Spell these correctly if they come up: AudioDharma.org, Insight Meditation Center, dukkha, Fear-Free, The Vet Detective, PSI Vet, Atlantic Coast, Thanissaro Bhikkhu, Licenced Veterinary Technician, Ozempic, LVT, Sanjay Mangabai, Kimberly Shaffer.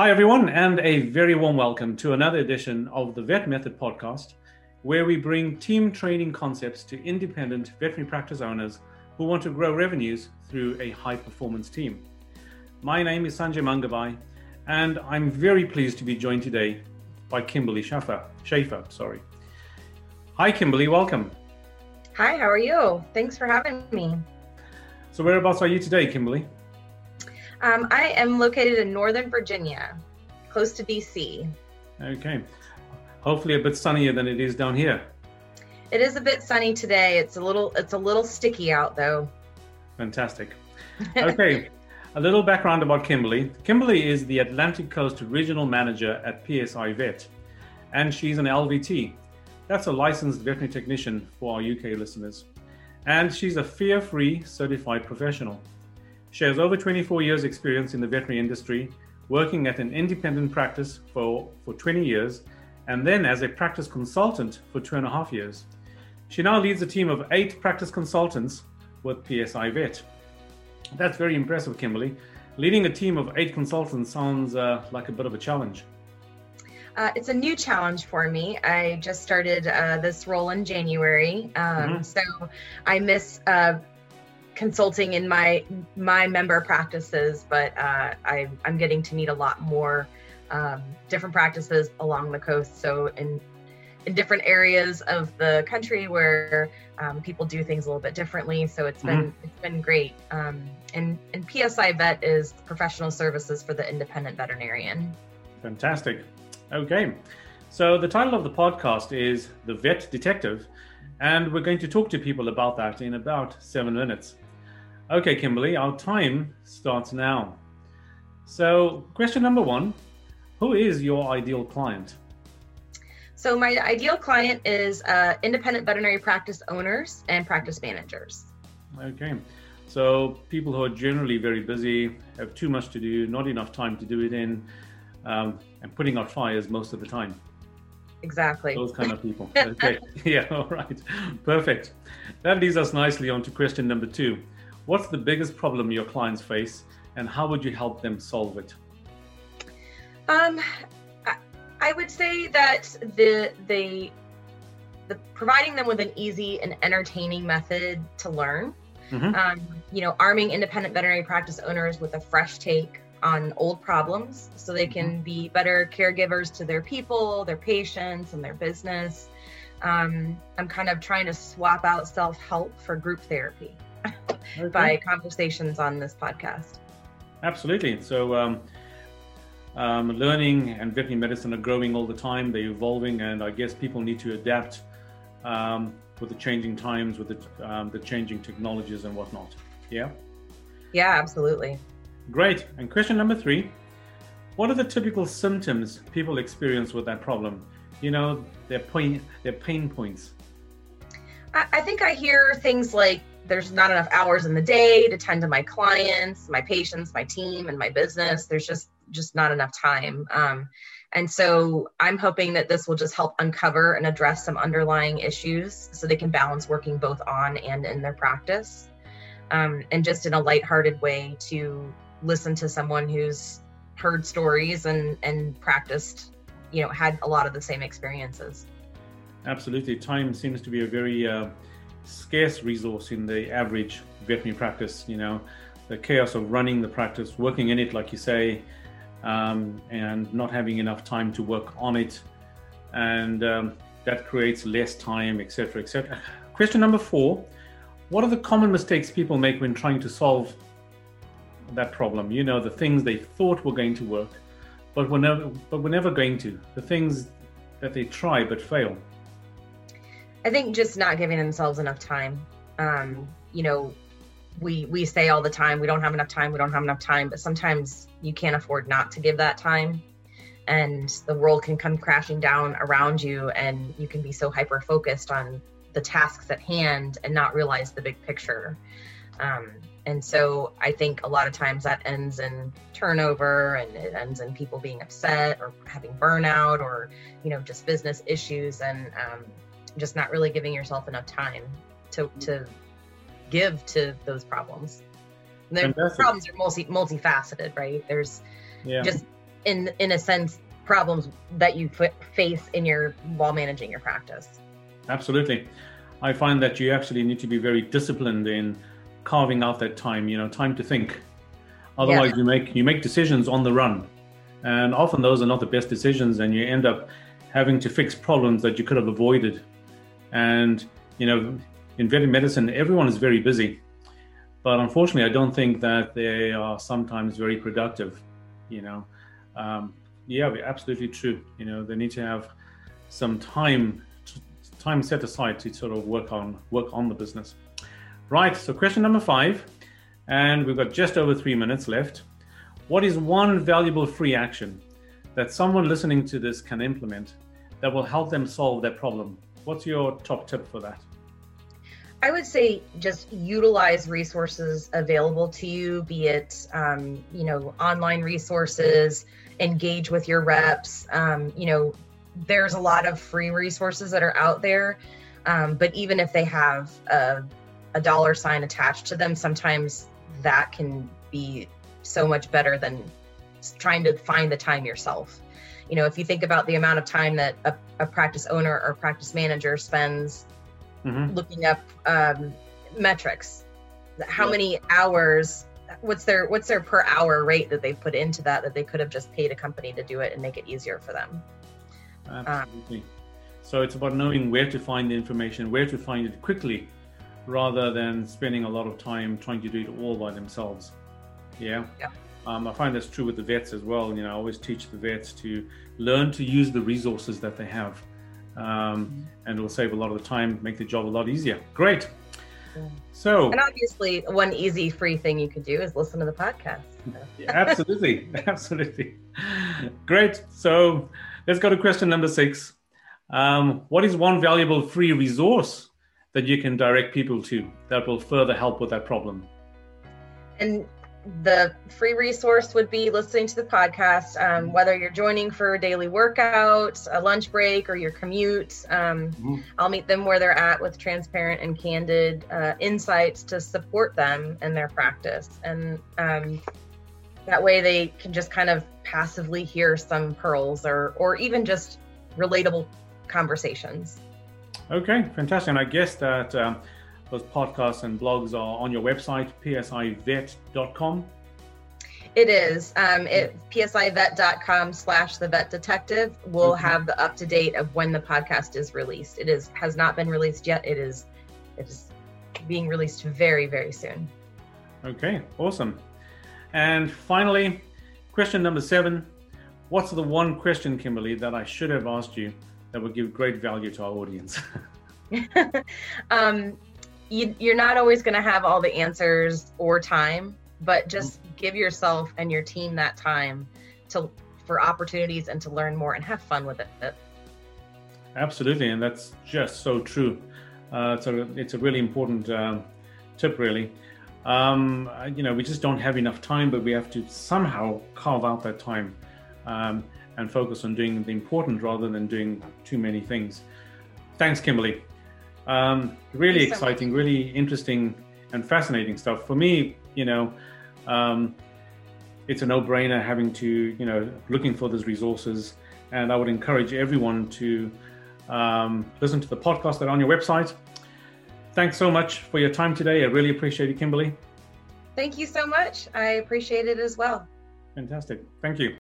Hi, everyone, and a very warm welcome to another edition of the Vet Method podcast, where we bring team training concepts to independent veterinary practice owners who want to grow revenues through a high-performance team. My name is Sanjay Mangabai, and I'm very pleased to be joined today by Kimberly Shaffer. Hi, Kimberly, welcome. Hi, how are you? Thanks for having me. So whereabouts are you today, Kimberly? I am located in Northern Virginia, close to DC. Okay. Hopefully a bit sunnier than it is down here. It is a bit sunny today. It's a little sticky out though. Fantastic. Okay. A little background about Kimberly. Kimberly is the Atlantic Coast Regional Manager at PSI Vet, and she's an LVT. That's a Licensed Veterinary Technician for our UK listeners. And she's a Fear-Free certified professional. She has over 24 years experience in the veterinary industry, working at an independent practice for 20 years, and then as a practice consultant for 2.5 years. She now leads a team of 8 practice consultants with PSI Vet. That's very impressive, Kimberly. Leading a team of 8 consultants sounds like a bit of a challenge. It's a new challenge for me. I just started this role in January, so I miss consulting in my member practices, but I'm getting to meet a lot more different practices along the coast. So in different areas of the country where people do things a little bit differently. So it's been great. And PSI Vet is professional services for the independent veterinarian. Fantastic. Okay, so the title of the podcast is The Vet Detective, and we're going to talk to people about that in about 7 minutes. Okay, Kimberly, our time starts now. So question number 1, who is your ideal client? So my ideal client is independent veterinary practice owners and practice managers. Okay, so people who are generally very busy, have too much to do, not enough time to do it in, and putting out fires most of the time. Exactly. Those kind of people. Okay. Yeah, all right. Perfect. That leads us nicely on to question number 2. What's the biggest problem your clients face, and how would you help them solve it? I would say that the providing them with an easy and entertaining method to learn. Arming independent veterinary practice owners with a fresh take on old problems, so they can be better caregivers to their people, their patients, and their business. I'm kind of trying to swap out self-help for group therapy. Okay. By conversations on this podcast. Absolutely. So learning and veterinary medicine are growing all the time. They're evolving, and I guess people need to adapt with the changing times, with the changing technologies and whatnot. Yeah? Yeah, absolutely. Great. And question number 3, what are the typical symptoms people experience with that problem? You know, their pain points. I think I hear things like there's not enough hours in the day to tend to my clients, my patients, my team, and my business. There's just not enough time. And so I'm hoping that this will just help uncover and address some underlying issues so they can balance working both on and in their practice. And just in a lighthearted way to listen to someone who's heard stories and practiced, you know, had a lot of the same experiences. Absolutely. Time seems to be a very scarce resource in the average veterinary practice. You know, the chaos of running the practice, working in it, like you say, and not having enough time to work on it. And that creates less time, et cetera, et cetera. Question number 4. What are the common mistakes people make when trying to solve that problem? You know, the things they thought were going to work, but were never going to. The things that they try but fail. I think just not giving themselves enough time. We say all the time, we don't have enough time, but sometimes you can't afford not to give that time. And the world can come crashing down around you, and you can be so hyper-focused on the tasks at hand and not realize the big picture. And so I think a lot of times that ends in turnover, and it ends in people being upset or having burnout, or, you know, just business issues, and just not really giving yourself enough time to give to those problems. And the problems are multifaceted, right? There's just in a sense, problems that you face in your while managing your practice. Absolutely. I find that you actually need to be very disciplined in carving out that time, time to think. Otherwise, you make decisions on the run. And often those are not the best decisions, and you end up having to fix problems that you could have avoided. And, in veterinary medicine, everyone is very busy. But unfortunately, I don't think that they are sometimes very productive, absolutely true. They need to have some time set aside to sort of work on the business. Right, so question number 5, and we've got just over 3 minutes left. What is one valuable free action that someone listening to this can implement that will help them solve their problem? What's your top tip for that? I would say just utilize resources available to you, be it, online resources, engage with your reps. There's a lot of free resources that are out there. But even if they have a $sign attached to them, sometimes that can be so much better than trying to find the time yourself. If you think about the amount of time that a practice owner or practice manager spends looking up metrics, how many hours, what's their per hour rate that they put into that they could have just paid a company to do it and make it easier for them. Absolutely. So it's about knowing where to find the information, where to find it quickly, rather than spending a lot of time trying to do it all by themselves. I find that's true with the vets as well. I always teach the vets to learn to use the resources that they have. And it'll save a lot of the time, make the job a lot easier. Great. So, and obviously one easy free thing you could do is listen to the podcast. Absolutely. Absolutely. Great. So let's go to question number 6. What is one valuable free resource that you can direct people to that will further help with that problem? And the free resource would be listening to the podcast, whether you're joining for a daily workout, a lunch break, or your commute. I'll meet them where they're at with transparent and candid insights to support them in their practice. And that way they can just kind of passively hear some pearls or even just relatable conversations. Okay, fantastic. And I guess that... those podcasts and blogs are on your website, psivet.com. It is. psivet.com/thevetdetective will have the up to date of when the podcast is released. It has not been released yet. It is being released very, very soon. Okay, awesome. And finally, question number 7. What's the one question, Kimberly, that I should have asked you that would give great value to our audience? You're not always going to have all the answers or time, but just give yourself and your team that time for opportunities and to learn more and have fun with it. Absolutely. And that's just so true. So it's a really important tip, really. We just don't have enough time, but we have to somehow carve out that time and focus on doing the important rather than doing too many things. Thanks, Kimberly. Really exciting, really interesting and fascinating stuff. For me, it's a no-brainer having to, looking for those resources. And I would encourage everyone to listen to the podcast that are on your website. Thanks so much for your time today. I really appreciate it, Kimberly. Thank you so much. I appreciate it as well. Fantastic. Thank you.